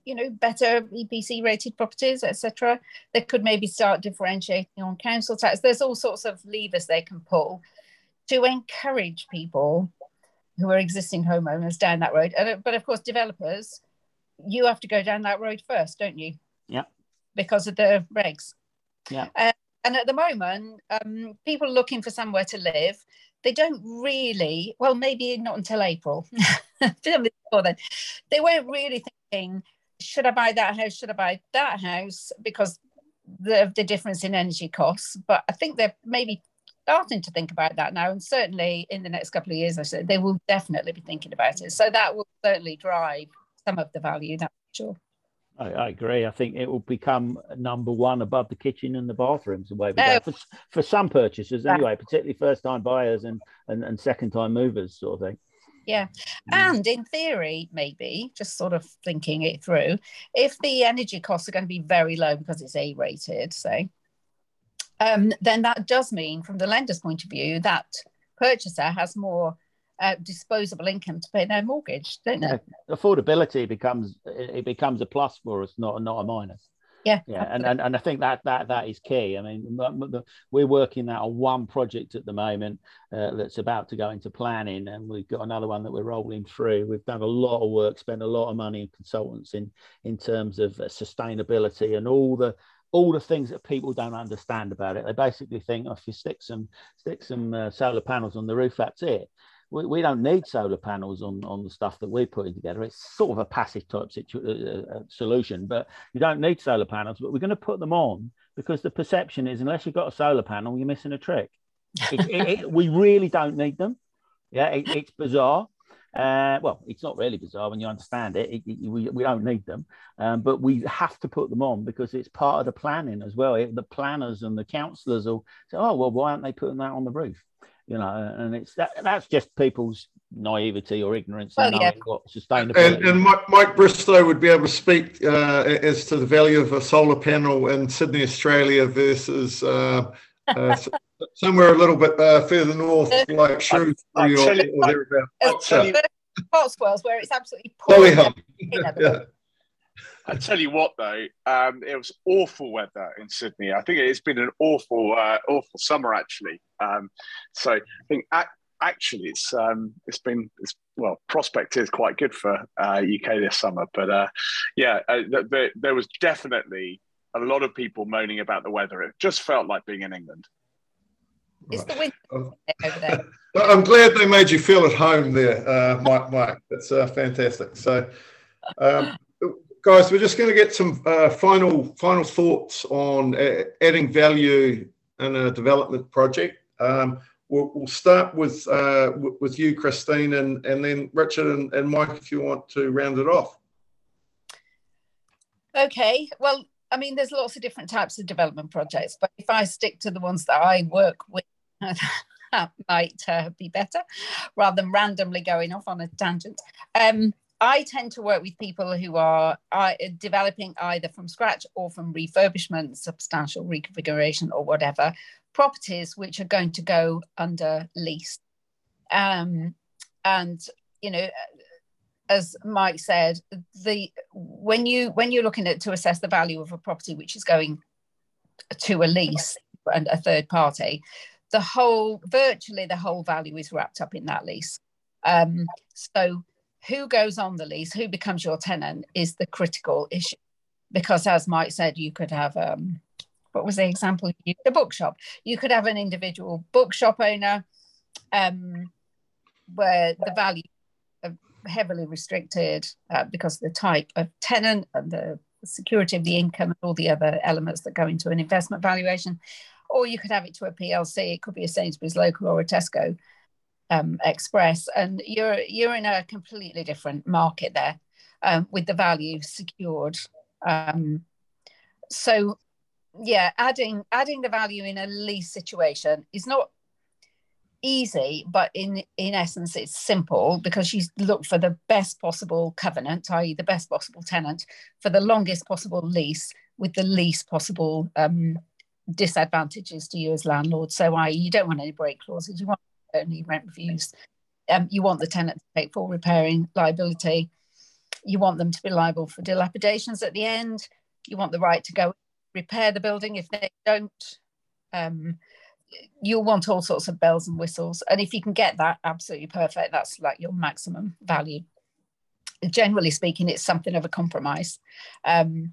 you know, better E P C-rated properties, et cetera. They could maybe start differentiating on council tax. There's all sorts of levers they can pull to encourage people who are existing homeowners down that road. And, but of course, developers, you have to go down that road first, don't you? Yeah. Because of the regs. Yeah. Uh, and at the moment, um, people looking for somewhere to live, they don't really, well, maybe not until April. Before then, they weren't really thinking, should I buy that house? Should I buy that house? Because the, the difference in energy costs. But I think they're maybe starting to think about that now, and certainly in the next couple of years, I said they will definitely be thinking about it. So that will certainly drive some of the value. That's for sure. I, I agree. I think it will become number one above the kitchen and the bathrooms the way we no. go for, for some purchasers anyway, particularly first-time buyers and, and and second-time movers sort of thing. Yeah, and in theory, maybe just sort of thinking it through, if the energy costs are going to be very low because it's A-rated, say. Um, then that does mean, from the lender's point of view, that purchaser has more uh, disposable income to pay their mortgage, don't they? Yeah. Affordability becomes it becomes a plus for us, not not a minus. Yeah, yeah, and, and and I think that that that is key. I mean, we're working that on one project at the moment uh, that's about to go into planning, and we've got another one that we're rolling through. We've done a lot of work, spent a lot of money in consultants in in terms of sustainability and all the. all the things that people don't understand about it. They basically think, oh, if you stick some stick some uh, solar panels on the roof, that's it. We, we don't need solar panels on, on the stuff that we're putting together. It's sort of a passive type situ uh, solution, but you don't need solar panels, but we're going to put them on because the perception is, unless you've got a solar panel, you're missing a trick. It, it, it, we really don't need them. Yeah, it, it's bizarre. Uh, well, it's not really bizarre when you understand it. it, it we, we don't need them, um, but we have to put them on because it's part of the planning as well. It, the planners and the councillors will say, "Oh, well, why aren't they putting that on the roof?" You know, and it's that, that's just people's naivety or ignorance. Well, yeah. What sustainability. And, and Mike, Mike Bristow would be able to speak uh, as to the value of a solar panel in Sydney, Australia, versus uh, uh, somewhere a little bit uh, further north, uh, like Shrewsbury actually, or, or thereabouts. I'll tell you, Cotswolds, where it's absolutely pouring. Yeah. I tell you what, though, um, it was awful weather in Sydney. I think it's been an awful, uh, awful summer actually. Um, so I think ac actually it's um, it's been it's, well, prospect is quite good for uh, U K this summer. But uh, yeah, uh, th th there was definitely a lot of people moaning about the weather. It just felt like being in England. It's the winter over there. I'm glad they made you feel at home there, uh, Mike. Mike, that's uh, fantastic. So, um, guys, we're just going to get some uh, final final thoughts on uh, adding value in a development project. Um, we'll, we'll start with uh, with you, Christine, and and then Richard and, and Mike, if you want to round it off. Okay. Well, I mean, there's lots of different types of development projects, but if I stick to the ones that I work with, that might uh, be better rather than randomly going off on a tangent. Um, I tend to work with people who are uh, developing either from scratch or from refurbishment, substantial reconfiguration or whatever, properties which are going to go under lease. Um, and, you know, as Mike said, the when you when you're looking at to assess the value of a property which is going to a lease and a third party, the whole virtually the whole value is wrapped up in that lease. Um, so who goes on the lease, who becomes your tenant, is the critical issue, because as Mike said, you could have um, what was the example? The bookshop. You could have an individual bookshop owner um, where the value of heavily restricted uh, because of the type of tenant and the security of the income and all the other elements that go into an investment valuation. Or you could have it to a P L C. It could be a Sainsbury's Local or a Tesco um, Express, and you're you're in a completely different market there um, with the value secured. Um, so yeah, adding adding the value in a lease situation is not easy, but in in essence it's simple, because you look for the best possible covenant, i e the best possible tenant, for the longest possible lease with the least possible um, disadvantages to you as landlord. So i e you don't want any break clauses, you want only rent reviews, um, you want the tenant to take full repairing liability, you want them to be liable for dilapidations at the end, you want the right to go repair the building if they don't. Um, you'll want all sorts of bells and whistles, and if you can get that, absolutely perfect. That's like your maximum value. Generally speaking, it's something of a compromise. Um,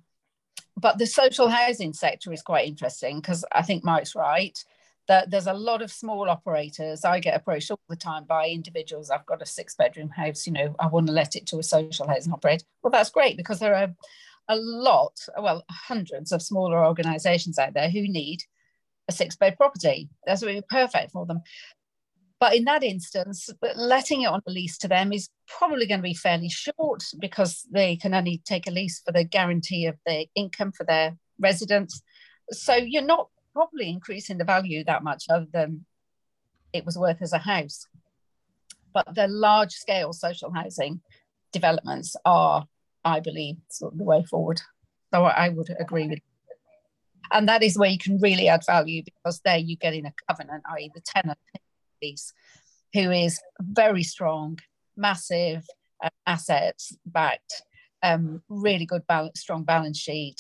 but the social housing sector is quite interesting, because I think Mike's right that there's a lot of small operators. I get approached all the time by individuals. I've got a six bedroom house, you know, I want to let it to a social housing operator. Well, that's great, because there are a lot, well, hundreds of smaller organisations out there who need a six-bed property. That's really perfect for them. But in that instance, letting it on a lease to them is probably going to be fairly short, because they can only take a lease for the guarantee of their income for their residents. So you're not probably increasing the value that much, other than it was worth as a house. But the large-scale social housing developments are, I believe, sort of the way forward. So I would agree with. And that is where you can really add value, because there you get in a covenant, i e the tenant lease, who is very strong, massive uh, assets backed, um, really good, balance, strong balance sheet.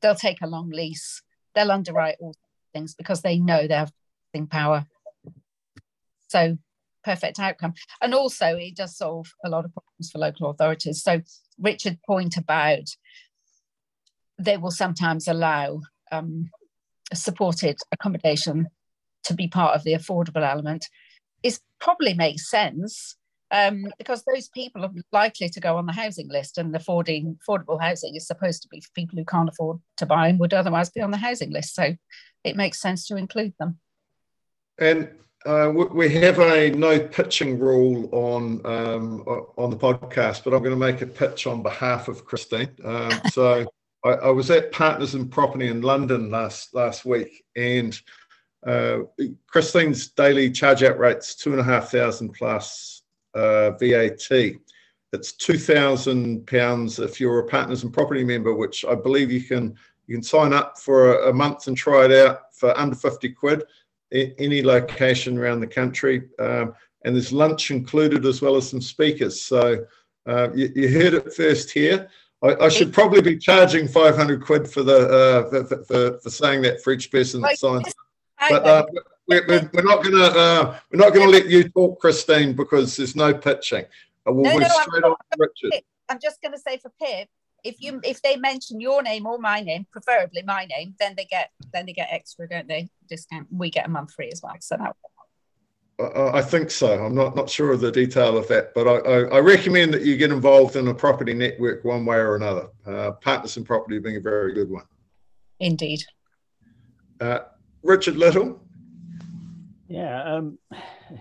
They'll take a long lease. They'll underwrite all things, because they know they have power. So perfect outcome. And also it does solve a lot of problems for local authorities. So Richard's point about they will sometimes allow Um, supported accommodation to be part of the affordable element is probably makes sense, um, because those people are likely to go on the housing list, and affording affordable housing is supposed to be for people who can't afford to buy and would otherwise be on the housing list. So it makes sense to include them. And uh, we have a no pitching rule on um, on the podcast, but I'm going to make a pitch on behalf of Christine. Um, so. I was at Partners in Property in London last last week, and uh, Christine's daily charge-out rate's two and a half thousand plus uh, V A T. It's two thousand pounds if you're a Partners in Property member, which I believe you can you can sign up for a, a month and try it out for under fifty quid. any location around the country. Um, and there's lunch included as well as some speakers. So uh, you, you heard it first here. I, I should probably be charging five hundred quid for the uh, for, for, for saying that for each person that signs. But uh, we're, we're not going to uh, we're not going to let you talk, Christine, because there's no pitching. Uh, we'll no, no, straight I'm, on to Richard. I'm just going to say for Pip, if you if they mention your name or my name, preferably my name, then they get then they get extra, don't they? Discount. We get a month free as well. So that. I think so. I'm not, not sure of the detail of that, but I, I, I recommend that you get involved in a property network one way or another. Uh, Partners in Property being a very good one. Indeed. Uh, Richard Little. Yeah, um,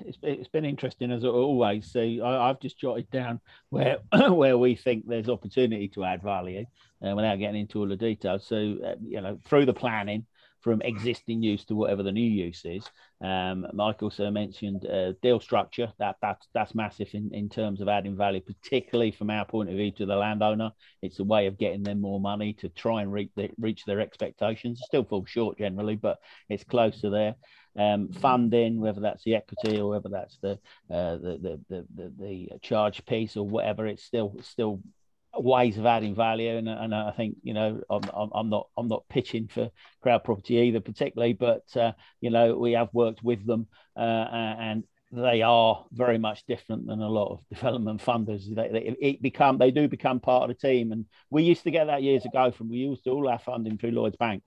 it's, it's been interesting as always. So I, I've just jotted down where where we think there's opportunity to add value uh, without getting into all the details. So, uh, you know, through the planning, from existing use to whatever the new use is. Um, Mike also mentioned uh, deal structure. That, that, that's massive in, in terms of adding value, particularly from our point of view to the landowner. It's a way of getting them more money to try and reach, the, reach their expectations. Still fall short generally, but it's closer there. Um, funding, whether that's the equity or whether that's the, uh, the, the, the, the charge piece or whatever, it's still still... ways of adding value, and, and I think you know I'm, I'm not I'm not pitching for Crowd Property either particularly, but uh, you know we have worked with them uh, and they are very much different than a lot of development funders. They, they it become they do become part of the team, and we used to get that years ago from we used to all our funding through Lloyds Bank.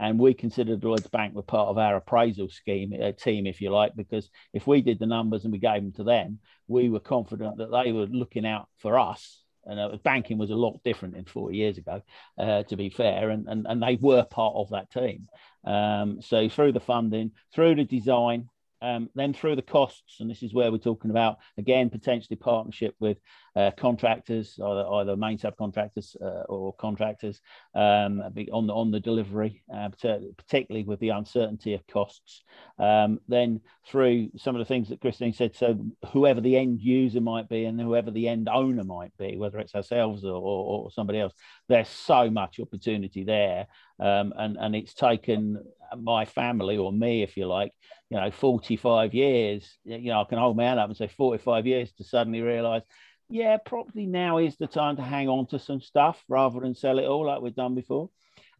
And we considered Lloyds Bank were part of our appraisal scheme, uh, team, if you like, because if we did the numbers and we gave them to them, we were confident that they were looking out for us. And uh, banking was a lot different in forty years ago, uh, to be fair, and, and, and they were part of that team. Um, so through the funding, through the design, um, then through the costs, and this is where we're talking about, again, potentially partnership with uh, contractors, either, either main subcontractors uh, or contractors um, on, the, on the delivery, uh, particularly with the uncertainty of costs. Um, then through some of the things that Christine said, so whoever the end user might be and whoever the end owner might be, whether it's ourselves or, or, or somebody else, there's so much opportunity there. Um, and, and it's taken my family or me, if you like, you know, forty-five years, you know, I can hold my hand up and say forty-five years to suddenly realize, yeah, probably now is the time to hang on to some stuff rather than sell it all like we've done before.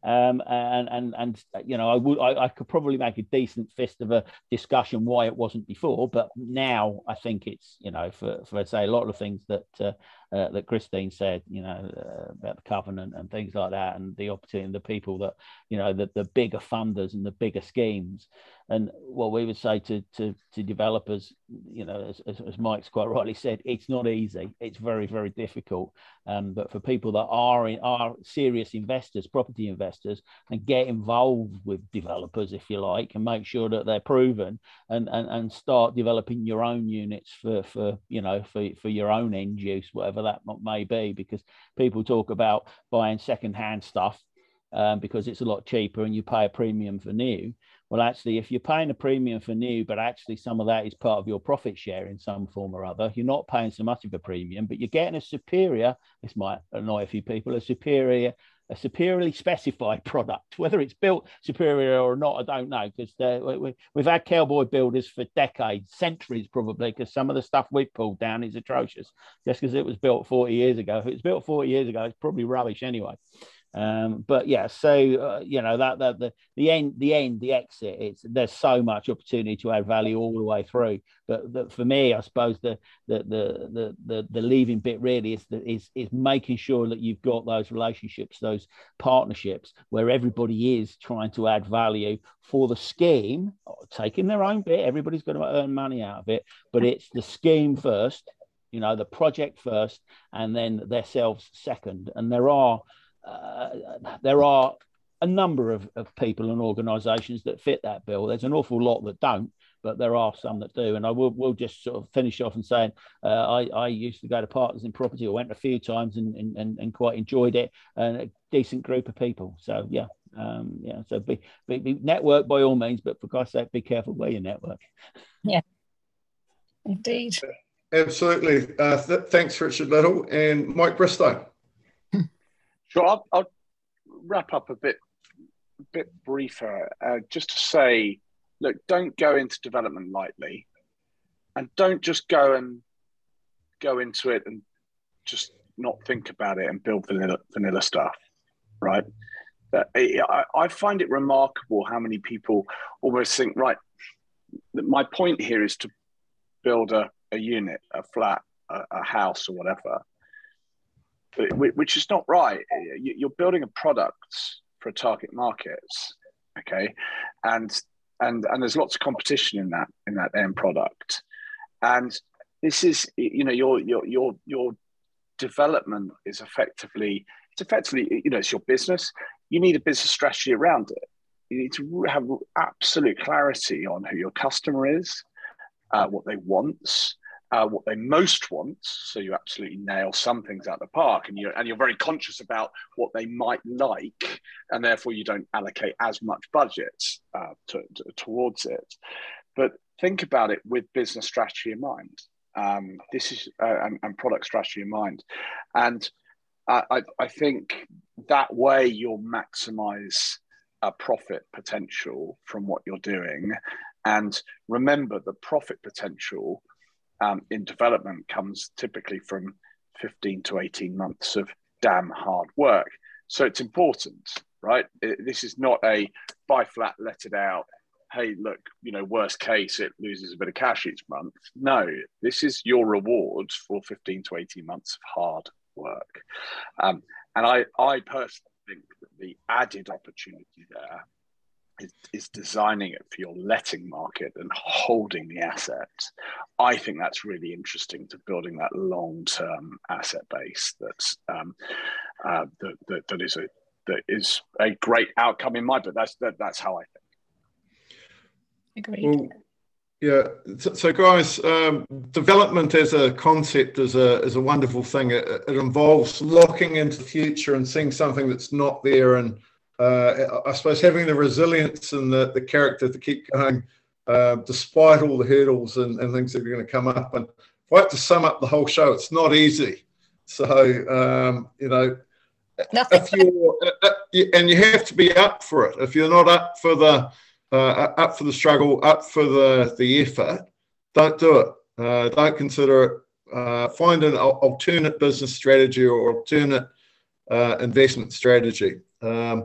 Um, and, and, and, you know, I would, I, I could probably make a decent fist of a discussion why it wasn't before, but now I think it's, you know, for, for I'd say a lot of things that, uh, uh, that Christine said, you know, uh, about the covenant and things like that, and the opportunity and the people that, you know, the, the bigger funders and the bigger schemes. And what we would say to, to, to developers, you know, as, as, as Mike's quite rightly said, it's not easy. It's very, very difficult. Um, but for people that are in, are serious investors, property investors, and get involved with developers, if you like, and make sure that they're proven and, and, and start developing your own units for, for you know, for, for your own end use, whatever that may be, because people talk about buying secondhand stuff um, because it's a lot cheaper and you pay a premium for new. Well, actually, if you're paying a premium for new, but actually some of that is part of your profit share in some form or other, you're not paying so much of a premium, but you're getting a superior, this might annoy a few people, a superior, a superiorly specified product, whether it's built superior or not, I don't know, because we, we've had cowboy builders for decades, centuries probably, because some of the stuff we've pulled down is atrocious, just because it was built forty years ago. If it's built forty years ago, it's probably rubbish anyway. Um, but yeah, so uh, you know that, that the the end, the end, the exit. It's there's so much opportunity to add value all the way through. But the, for me, I suppose the the the the the, the leaving bit really is, the, is is making sure that you've got those relationships, those partnerships where everybody is trying to add value for the scheme, taking their own bit. Everybody's going to earn money out of it, but it's the scheme first, you know, the project first, and then themselves second. And there are Uh, there are a number of, of people and organisations that fit that bill. There's an awful lot that don't, but there are some that do. And I will, will just sort of finish off and saying uh, I, I used to go to Partners in Property. I went a few times and, and, and quite enjoyed it, and a decent group of people. So, yeah, um, yeah. So be, be, be network by all means, but for God's sake, be careful where you network. Yeah, indeed. Absolutely. Uh, th thanks, Richard Little and Mike Bristow. So I'll, I'll wrap up a bit, a bit briefer, uh, just to say look, don't go into development lightly, and don't just go and go into it and just not think about it and build vanilla, vanilla stuff, right? That, I, I find it remarkable how many people almost think, right, my point here is to build a, a unit, a flat, a, a house or whatever, but, which is not right. You're building a product for target markets, okay? And and and there's lots of competition in that in that end product. And this is, you know, your your your your development is effectively, it's effectively, you know, it's your business. You need a business strategy around it. You need to have absolute clarity on who your customer is, uh, what they want, uh, what they most want. So you absolutely nail some things out of the park, and you're, and you're very conscious about what they might like, and therefore you don't allocate as much budget uh, to, to, towards it. But think about it with business strategy in mind. Um, this is uh, and, and product strategy in mind. And uh, I, I think that way you'll maximize Uh, profit potential from what you're doing. And remember, the profit potential um, in development comes typically from fifteen to eighteen months of damn hard work. So it's important, right? It, this is not a buy flat, let it out. Hey, look, you know, worst case, it loses a bit of cash each month. No, this is your reward for fifteen to eighteen months of hard work. Um, and I, I personally think that the added opportunity there is, is designing it for your letting market and holding the asset. I think that's really interesting to building that long-term asset base that's um, uh, that, that, that is a that is a great outcome in my book. That's that, that's how I think. Agreed. Well, yeah. So, so guys, um, development as a concept is a is a wonderful thing. It, it involves looking into the future and seeing something that's not there, and uh, I suppose having the resilience and the, the character to keep going uh, despite all the hurdles and, and things that are going to come up. And if I had to sum up the whole show, it's not easy. So um, you know, nothing. If you're, and you have to be up for it. If you're not up for the Uh, up for the struggle, up for the, the effort, don't do it. Uh, don't consider it. Uh, find an alternate business strategy or alternate uh, investment strategy. Um,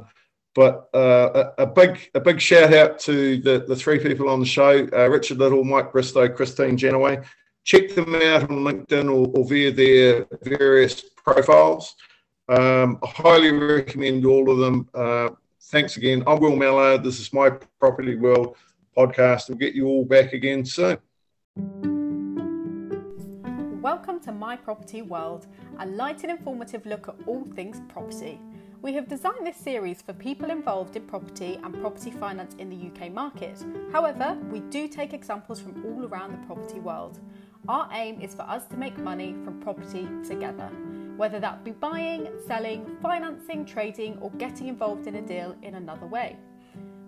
but uh, a, a big a big shout out to the, the three people on the show, uh, Richard Little, Mike Bristow, Christine Janaway. Check them out on LinkedIn or, or via their various profiles. Um, I highly recommend all of them. Uh, Thanks again. I'm Will Mallard. This is My Property World podcast. We'll get you all back again soon. Welcome to My Property World, a light and informative look at all things property. We have designed this series for people involved in property and property finance in the U K market. However, we do take examples from all around the property world. Our aim is for us to make money from property together, whether that be buying, selling, financing, trading, or getting involved in a deal in another way.